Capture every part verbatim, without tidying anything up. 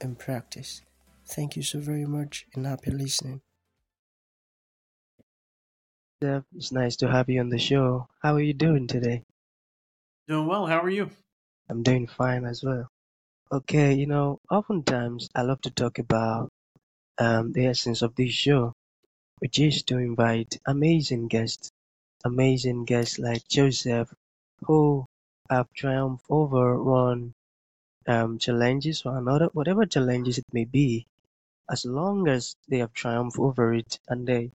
and practice. Thank you so very much, and happy listening. Jeff, it's nice to have you on the show. How are you doing today? Doing well. How are you? I'm doing fine as well. Okay, you know, oftentimes I love to talk about um, the essence of this show, which is to invite amazing guests, amazing guests like Joseph, who have triumphed over one um, challenges or another, whatever challenges it may be, as long as they have triumphed over it and they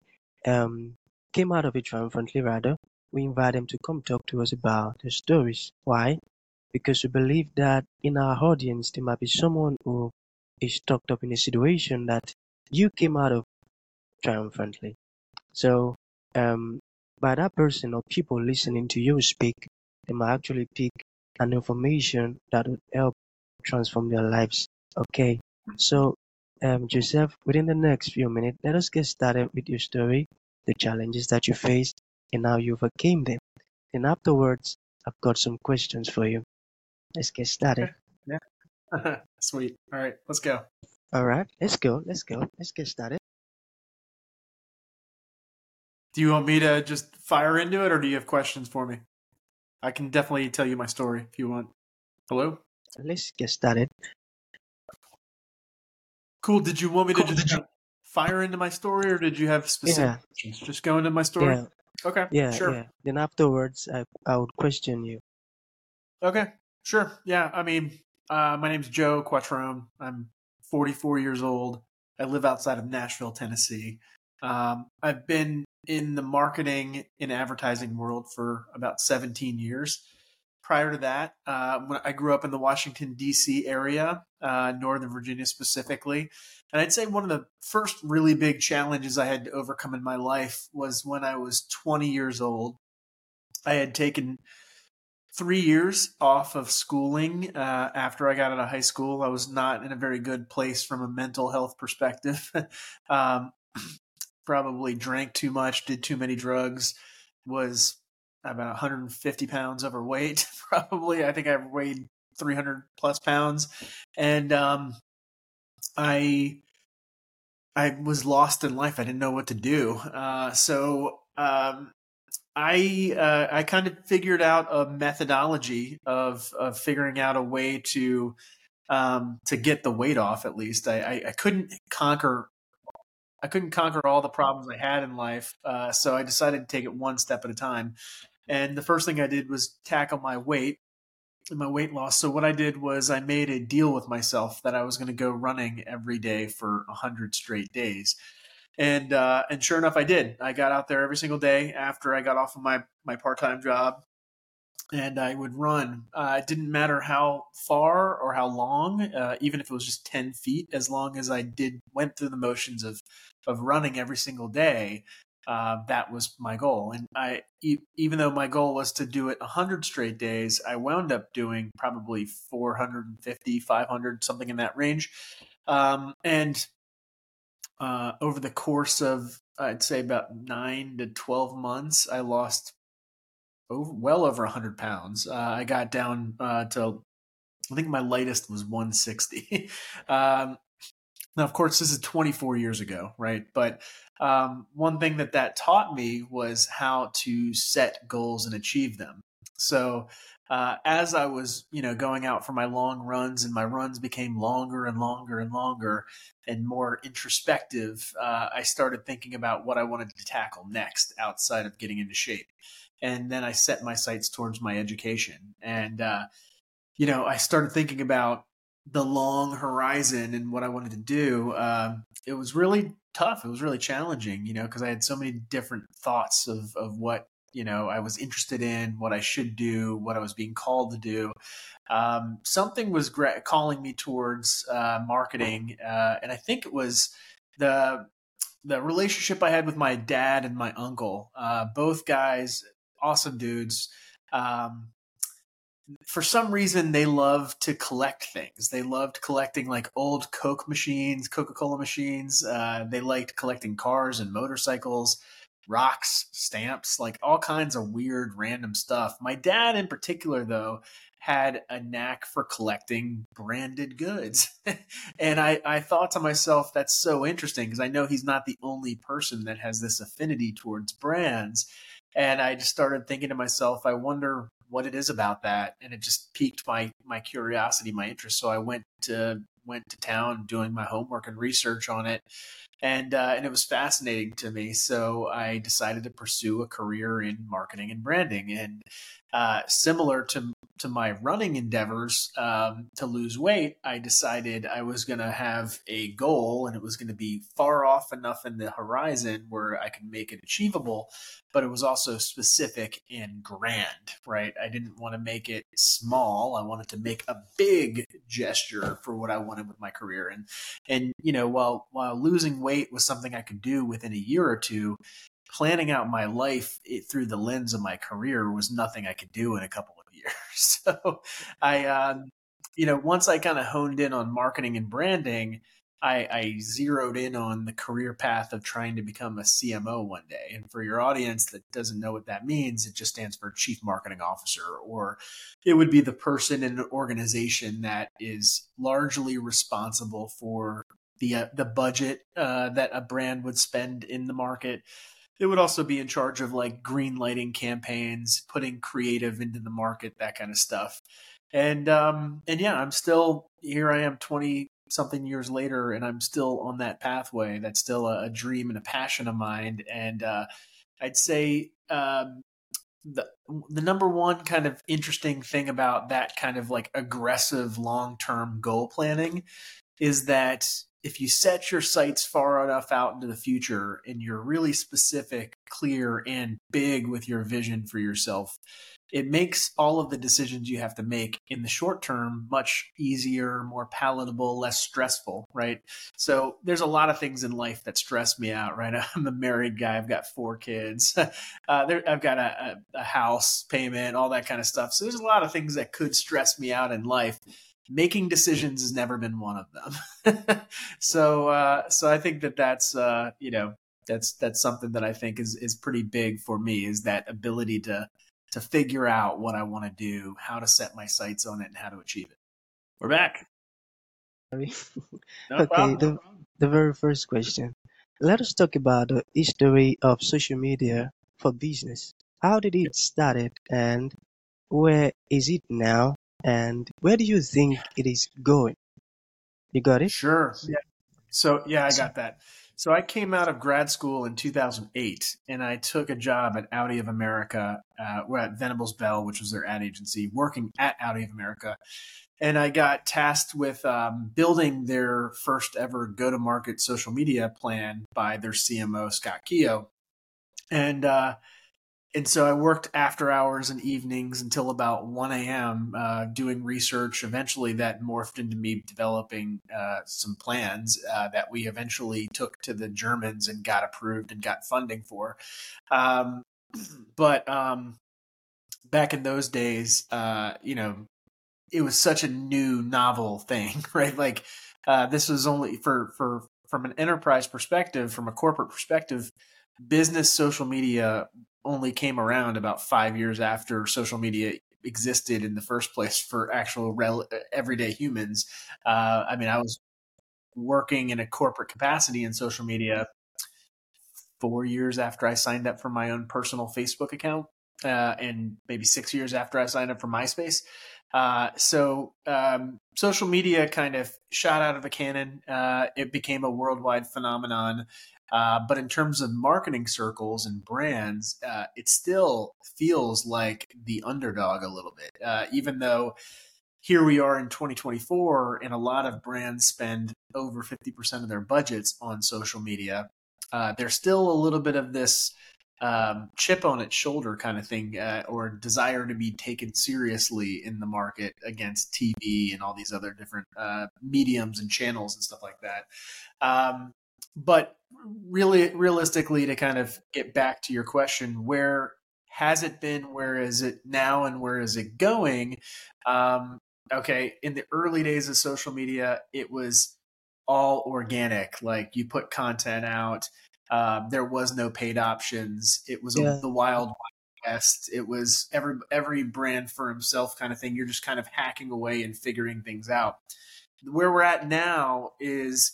um, came out of it triumphantly, rather, we invite them to come talk to us about their stories. Why? Because we believe that in our audience, there might be someone who is stuck up in a situation that you came out of triumphantly. So, um, by that person or people listening to you speak, they might actually pick an information that would help transform their lives. Okay, so, um, Joseph, within the next few minutes, let us get started with your story, the challenges that you faced, and how you overcame them. And afterwards, I've got some questions for you. Let's get started. Yeah. Sweet. All right, let's go. All right, let's go. Let's go. Let's get started. Do you want me to just fire into it, or do you have questions for me? I can definitely tell you my story if you want. Hello? Let's get started. Cool. Did you want me cool. to just you... fire into my story, or did you have specific yeah. questions? Just go into my story? Yeah. Okay, yeah, sure. Yeah. Then afterwards, I, I would question you. Okay, sure. Yeah, I mean, uh, my name's Joe Quattrone. I'm forty-four years old. I live outside of Nashville, Tennessee. Um, I've been in the marketing and advertising world for about seventeen years. Prior to that, uh, when I grew up in the Washington, D C area, uh, Northern Virginia specifically. And I'd say one of the first really big challenges I had to overcome in my life was when I was twenty years old. I had taken three years off of schooling uh, after I got out of high school. I was not in a very good place from a mental health perspective. um, probably drank too much, did too many drugs, was about one hundred fifty pounds overweight, probably. I think I weighed three hundred plus pounds. And um, I I was lost in life. I didn't know what to do. Uh, so um, I uh, I kind of figured out a methodology of of figuring out a way to um, to get the weight off. At least I, I, I couldn't conquer. I couldn't conquer all the problems I had in life. Uh, so I decided to take it one step at a time. And the first thing I did was tackle my weight and my weight loss. So what I did was I made a deal with myself that I was going to go running every day for one hundred straight days. And uh, and sure enough, I did. I got out there every single day after I got off of my, my part-time job, and I would run. Uh, it didn't matter how far or how long, uh, even if it was just ten feet, as long as I did went through the motions of of running every single day. Uh, that was my goal. And I, e- even though my goal was to do it one hundred straight days, I wound up doing probably four hundred fifty, five hundred, something in that range. Um, and uh, over the course of, I'd say about nine to twelve months, I lost over, well over one hundred pounds. Uh, I got down uh, to, I think my lightest was one sixty. um, Now, of course, this is twenty-four years ago, right? But um, one thing that that taught me was how to set goals and achieve them. So uh, as I was, you know, going out for my long runs, and my runs became longer and longer and longer and more introspective, uh, I started thinking about what I wanted to tackle next outside of getting into shape. And then I set my sights towards my education. And, uh, you know, I started thinking about the long horizon and what I wanted to do. Uh, it was really tough. It was really challenging, you know, because I had so many different thoughts of, of what you know, I was interested in, what I should do, what I was being called to do. Um, something was gra- calling me towards uh, marketing. Uh, and I think it was the the relationship I had with my dad and my uncle, uh, both guys, awesome dudes. Um, for some reason, they love to collect things. They loved collecting like old Coke machines, Coca-Cola machines. Uh, they liked collecting cars and motorcycles, rocks, stamps, like all kinds of weird, random stuff. My dad in particular, though, had a knack for collecting branded goods. And I, I thought to myself, that's so interesting, because I know he's not the only person that has this affinity towards brands. And I just started thinking to myself, I wonder what it is about that. And it just piqued my, my curiosity, my interest. So I went to, went to town doing my homework and research on it. And, uh, and it was fascinating to me. So I decided to pursue a career in marketing and branding. And, uh, similar to, to my running endeavors, um, to lose weight, I decided I was going to have a goal, and it was going to be far off enough in the horizon where I could make it achievable, but it was also specific and grand, right? I didn't want to make it small. I wanted to make a big gesture for what I wanted with my career. And, and, you know, while, while losing weight was something I could do within a year or two, planning out my life it, through the lens of my career was nothing I could do in a couple of years. So I, um, you know, once I kind of honed in on marketing and branding, I, I zeroed in on the career path of trying to become a C M O one day. And for your audience that doesn't know what that means, it just stands for Chief Marketing Officer, or it would be the person in an organization that is largely responsible for the uh, the budget uh, that a brand would spend in the market. It would also be in charge of like green lighting campaigns, putting creative into the market, that kind of stuff. And, um, and yeah, I'm still here. I am twenty something years later, and I'm still on that pathway. That's still a, a dream and a passion of mine. And, uh, I'd say, um, the, the number one kind of interesting thing about that kind of like aggressive long-term goal planning is that if you set your sights far enough out into the future and you're really specific, clear, and big with your vision for yourself, it makes all of the decisions you have to make in the short term much easier, more palatable, less stressful, right? So there's a lot of things in life that stress me out, right? I'm a married guy. I've got four kids. Uh, there, I've got a, a house payment, all that kind of stuff. So there's a lot of things that could stress me out in life. Making decisions has never been one of them. so, uh, so I think that that's, uh, you know, that's, that's something that I think is, is pretty big for me, is that ability to, to figure out what I want to do, how to set my sights on it, and how to achieve it. We're back. Sorry. No okay. Problem. The, the very first question, let us talk about the history of social media for business. How did it started, and where is it now? And where do you think it is going? You got it? Sure. Yeah. So, yeah, I got that. So I came out of grad school in two thousand eight, and I took a job at Audi of America. Uh, we're at Venables Bell, which was their ad agency, working at Audi of America. And I got tasked with um, building their first ever go-to-market social media plan by their C M O, Scott Keogh. And, uh, And so I worked after hours and evenings until about one a.m. Uh, doing research. Eventually, that morphed into me developing uh, some plans uh, that we eventually took to the Germans and got approved and got funding for. Um, but um, back in those days, uh, you know, it was such a new, novel thing, right? Like uh, this was only for for from an enterprise perspective, from a corporate perspective, business social media only came around about five years after social media existed in the first place for actual rel- everyday humans. Uh, I mean, I was working in a corporate capacity in social media four years after I signed up for my own personal Facebook account, uh, and maybe six years after I signed up for MySpace. Uh, so um, social media kind of shot out of a cannon. Uh, it became a worldwide phenomenon. Uh, but in terms of marketing circles and brands, uh, it still feels like the underdog a little bit, uh, even though here we are in twenty twenty-four and a lot of brands spend over fifty percent of their budgets on social media. Uh, there's still a little bit of this um, chip on its shoulder kind of thing, uh, or desire to be taken seriously in the market against T V and all these other different uh, mediums and channels and stuff like that. Um, but really, realistically, to kind of get back to your question, where has it been? Where is it now? And where is it going? Um, okay, in the early days of social media, it was all organic. Like, you put content out. Um, there was no paid options. It was yeah. a, the wild west. It was every every brand for himself kind of thing. You're just kind of hacking away and figuring things out. Where we're at now is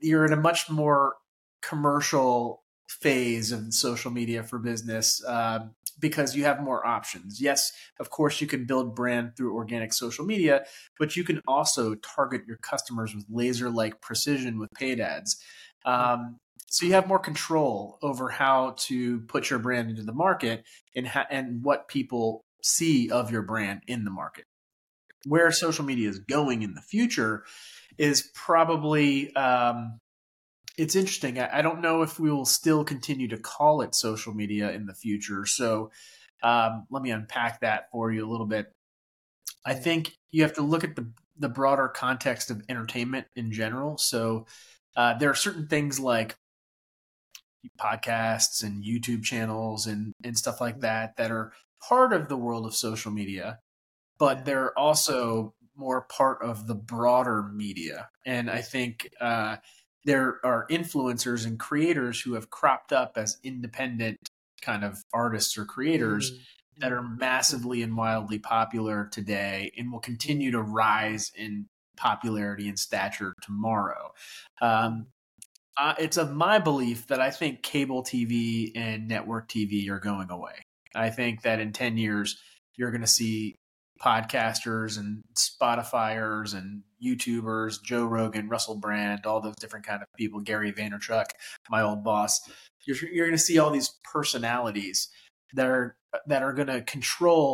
you're in a much more commercial phase of social media for business, um, because you have more options. Yes, of course, you can build brand through organic social media, but you can also target your customers with laser-like precision with paid ads. Um, so you have more control over how to put your brand into the market and ha- and what people see of your brand in the market. Where social media is going in the future is probably... Um, It's interesting. I don't know if we will still continue to call it social media in the future. So um, let me unpack that for you a little bit. I think you have to look at the, the broader context of entertainment in general. So uh, there are certain things like podcasts and YouTube channels and, and stuff like that that are part of the world of social media, but they're also more part of the broader media. And I think... Uh, There are influencers and creators who have cropped up as independent kind of artists or creators mm-hmm. that are massively and wildly popular today and will continue to rise in popularity and stature tomorrow. Um, uh, it's of my belief that I think cable T V and network T V are going away. I think that in ten years, you're going to see podcasters and Spotifyers and YouTubers, Joe Rogan, Russell Brand, all those different kind of people, Gary Vaynerchuk, my old boss. You're, you're going to see all these personalities that are that are going to control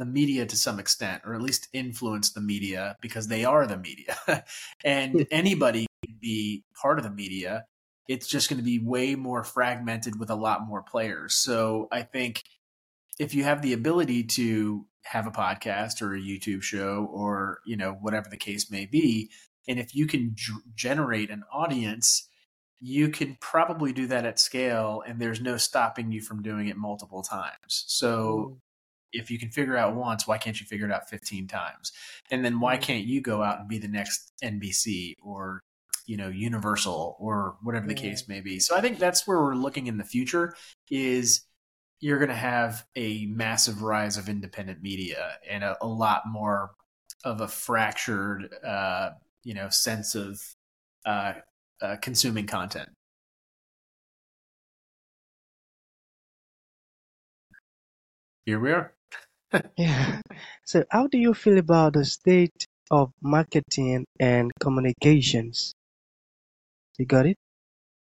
the media to some extent, or at least influence the media, because they are the media. And anybody can be part of the media. It's just going to be way more fragmented with a lot more players. So I think if you have the ability to have a podcast or a YouTube show or, you know, whatever the case may be, and if you can g- generate an audience, you can probably do that at scale, and there's no stopping you from doing it multiple times. So if you can figure out once, why can't you figure it out fifteen times? And then why can't you go out and be the next N B C or, you know, Universal or whatever the case may be? So I think that's where we're looking in the future is, you're going to have a massive rise of independent media and a, a lot more of a fractured, uh, you know, sense of uh, uh, consuming content. Here we are. Yeah. So how do you feel about the state of marketing and communications? You got it?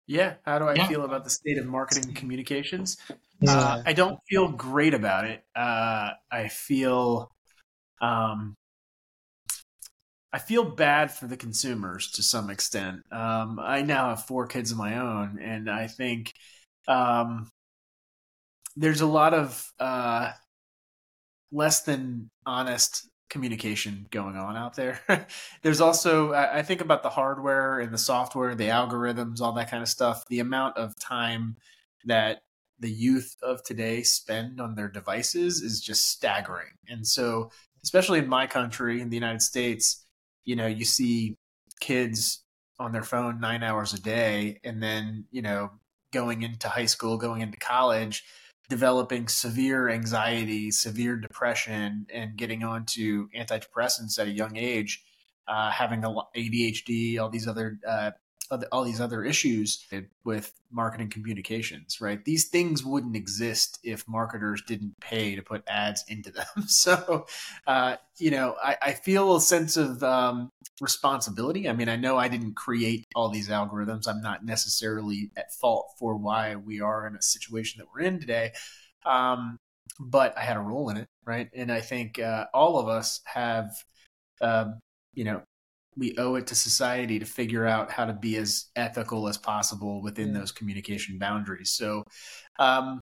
Yeah. How do I yeah. feel about the state of marketing and communications? Yeah. Uh, I don't feel great about it. Uh, I feel, um, I feel bad for the consumers to some extent. Um, I now have four kids of my own, and I think um, there's a lot of uh, less than honest communication going on out there. There's also, I think about the hardware and the software, the algorithms, all that kind of stuff, the amount of time that the youth of today spend on their devices is just staggering. And so, especially in my country, in the United States, you know, you see kids on their phone nine hours a day, and then, you know, going into high school, going into college, developing severe anxiety, severe depression, and getting onto antidepressants at a young age, uh, having A D H D, all these other uh, all these other issues with marketing communications, right? These things wouldn't exist if marketers didn't pay to put ads into them. So, uh, you know, I, I feel a sense of um, responsibility. I mean, I know I didn't create all these algorithms. I'm not necessarily at fault for why we are in a situation that we're in today. Um, but I had a role in it, right? And I think uh, all of us have, uh, you know, we owe it to society to figure out how to be as ethical as possible within those communication boundaries. So um,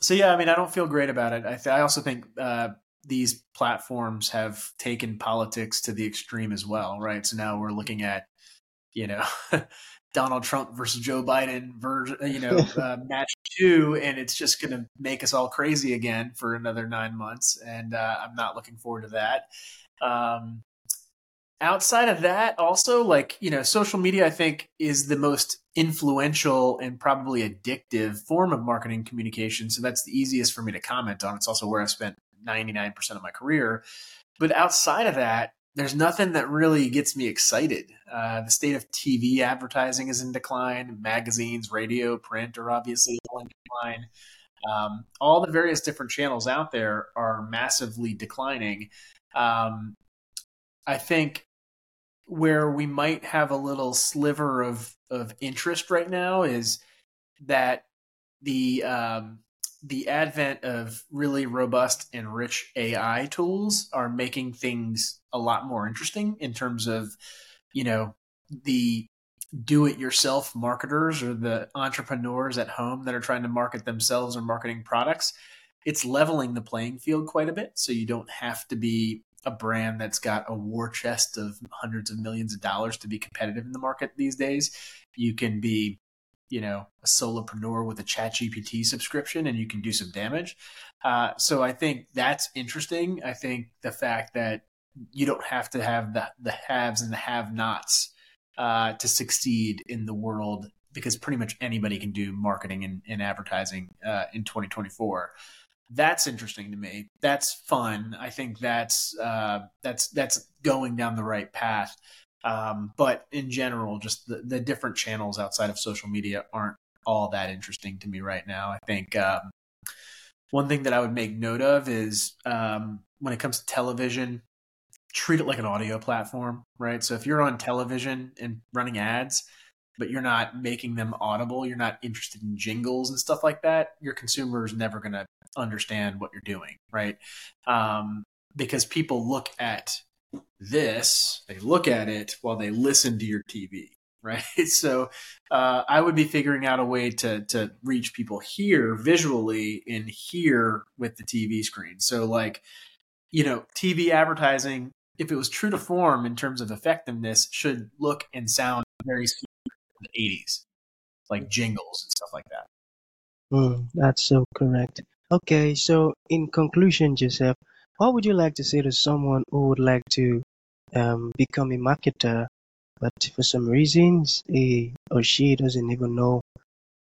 So, yeah, I mean, I don't feel great about it. I, th- I also think uh, these platforms have taken politics to the extreme as well, right? So now we're looking at, you know, Donald Trump versus Joe Biden, ver- you know, uh, match two, and it's just going to make us all crazy again for another nine months. And uh, I'm not looking forward to that. Um, outside of that, also, like, you know, social media, I think, is the most influential and probably addictive form of marketing communication. So that's the easiest for me to comment on. It's also where I've spent ninety-nine percent of my career. But outside of that, there's nothing that really gets me excited. Uh, the state of T V advertising is in decline. Magazines, radio, print are obviously all in decline. Um, all the various different channels out there are massively declining. Um, I think where we might have a little sliver of, of interest right now is that the um, the advent of really robust and rich A I tools are making things a lot more interesting in terms of, you know, the do-it-yourself marketers or the entrepreneurs at home that are trying to market themselves or marketing products. It's leveling the playing field quite a bit. So you don't have to be a brand that's got a war chest of hundreds of millions of dollars to be competitive in the market these days. You can be, you know, a solopreneur with a ChatGPT subscription and you can do some damage. Uh, so I think that's interesting. I think the fact that you don't have to have the, the haves and the have-nots uh, to succeed in the world, because pretty much anybody can do marketing and, and advertising uh, in twenty twenty-four. That's interesting to me. That's fun. I think that's uh, that's that's going down the right path. Um, but in general, just the, the different channels outside of social media aren't all that interesting to me right now. I think um, one thing that I would make note of is um, when it comes to television, treat it like an audio platform, right? So if you're on television and running ads, but you're not making them audible, you're not interested in jingles and stuff like that, your consumer is never going to understand what you're doing, right? Um, because people look at this, they look at it while they listen to your T V, right? So uh, I would be figuring out a way to to reach people here visually and here with the T V screen. So like, you know, T V advertising, if it was true to form in terms of effectiveness, should look and sound very similar to the eighties, like jingles and stuff like that. Mm, that's so correct. Okay, so in conclusion, Joseph, what would you like to say to someone who would like to um, become a marketer, but for some reasons he or she doesn't even know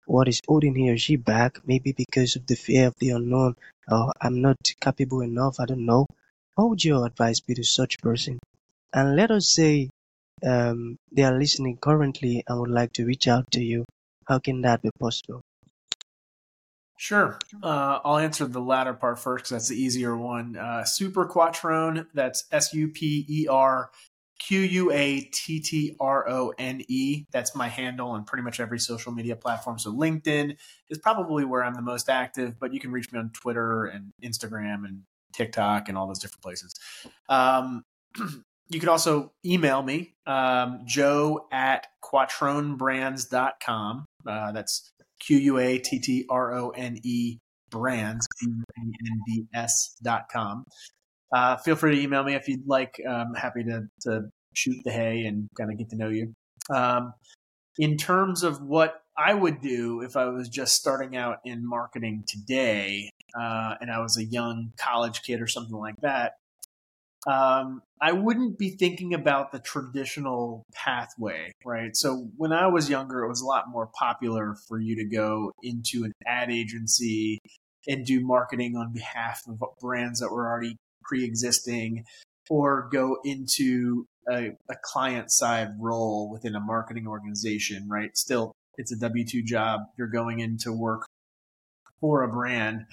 what is holding he or she back, maybe because of the fear of the unknown, or I'm not capable enough, I don't know. What would your advice be to such person? And let us say um, they are listening currently and would like to reach out to you. How can that be possible? Sure. Uh, I'll answer the latter part first, because that's the easier one. Uh, Superquatrone, that's S U P E R Q U A T T R O N E. That's my handle on pretty much every social media platform. So LinkedIn is probably where I'm the most active, but you can reach me on Twitter and Instagram and TikTok and all those different places. Um, you can also email me, um, joe at quatronebrands dot com. Uh, that's Q U A T T R O N E brands, B R A N D S dot com. Uh, feel free to email me if you'd like. I'm happy to, to shoot the hay and kind of get to know you. Um, in terms of what I would do if I was just starting out in marketing today uh, and I was a young college kid or something like that, um, I wouldn't be thinking about the traditional pathway, right? So when I was younger, it was a lot more popular for you to go into an ad agency and do marketing on behalf of brands that were already pre-existing, or go into a, a client-side role within a marketing organization, right? Still, it's a W two job. You're going in to work for a brand.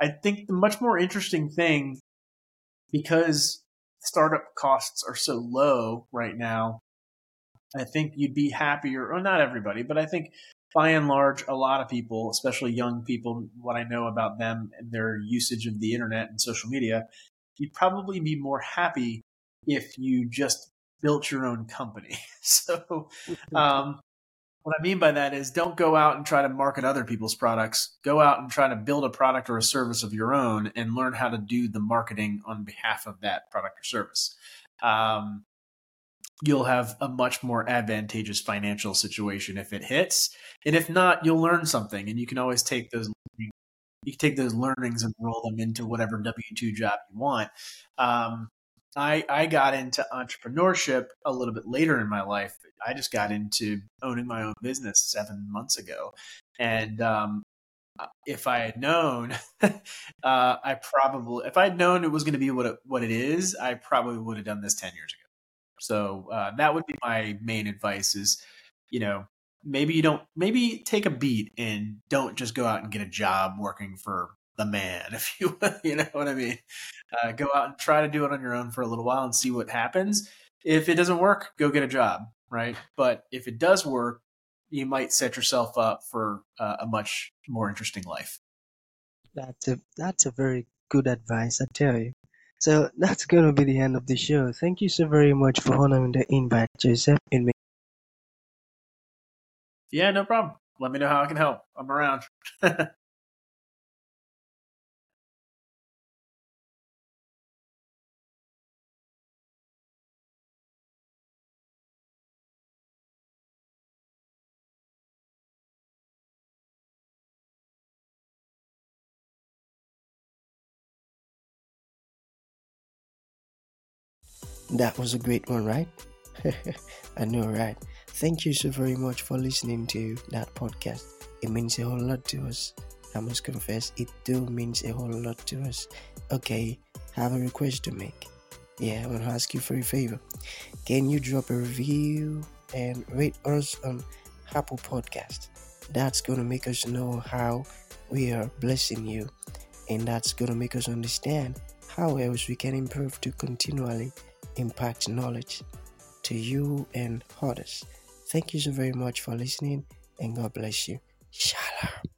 I think the much more interesting thing, because startup costs are so low right now, I think you'd be happier, or not everybody, but I think by and large, a lot of people, especially young people, what I know about them and their usage of the internet and social media, you'd probably be more happy if you just built your own company. So um, What I mean by that is don't go out and try to market other people's products. Go out and try to build a product or a service of your own and learn how to do the marketing on behalf of that product or service. Um, you'll have a much more advantageous financial situation if it hits. And if not, you'll learn something, and you can always take those you can take those learnings and roll them into whatever W two job you want. Um, I, I got into entrepreneurship a little bit later in my life. I just got into owning my own business seven months ago. And um, if I had known, uh, I probably, if I had known it was going to be what it, what it is, I probably would have done this ten years ago. So uh, that would be my main advice is, you know, maybe you don't, maybe take a beat and don't just go out and get a job working for the man, if you you know what I mean. Uh, go out and try to do it on your own for a little while and see what happens. If it doesn't work, go get a job, right? But if it does work, you might set yourself up for uh, a much more interesting life. That's a that's a very good advice, I tell you. So that's going to be the end of the show. Thank you so very much for honoring the invite, Joseph. In me. Yeah, no problem. Let me know how I can help. I'm around. That was a great one, right? I know, right? Thank you so very much for listening to that podcast. It means a whole lot to us. I must confess, it do means a whole lot to us. Okay, I have a request to make. Yeah, I want to ask you for a favor. Can you drop a review and rate us on Apple Podcast? That's going to make us know how we are blessing you. And that's going to make us understand how else we can improve to continually impact knowledge to you and others. Thank you so very much for listening, and God bless you. Shalom.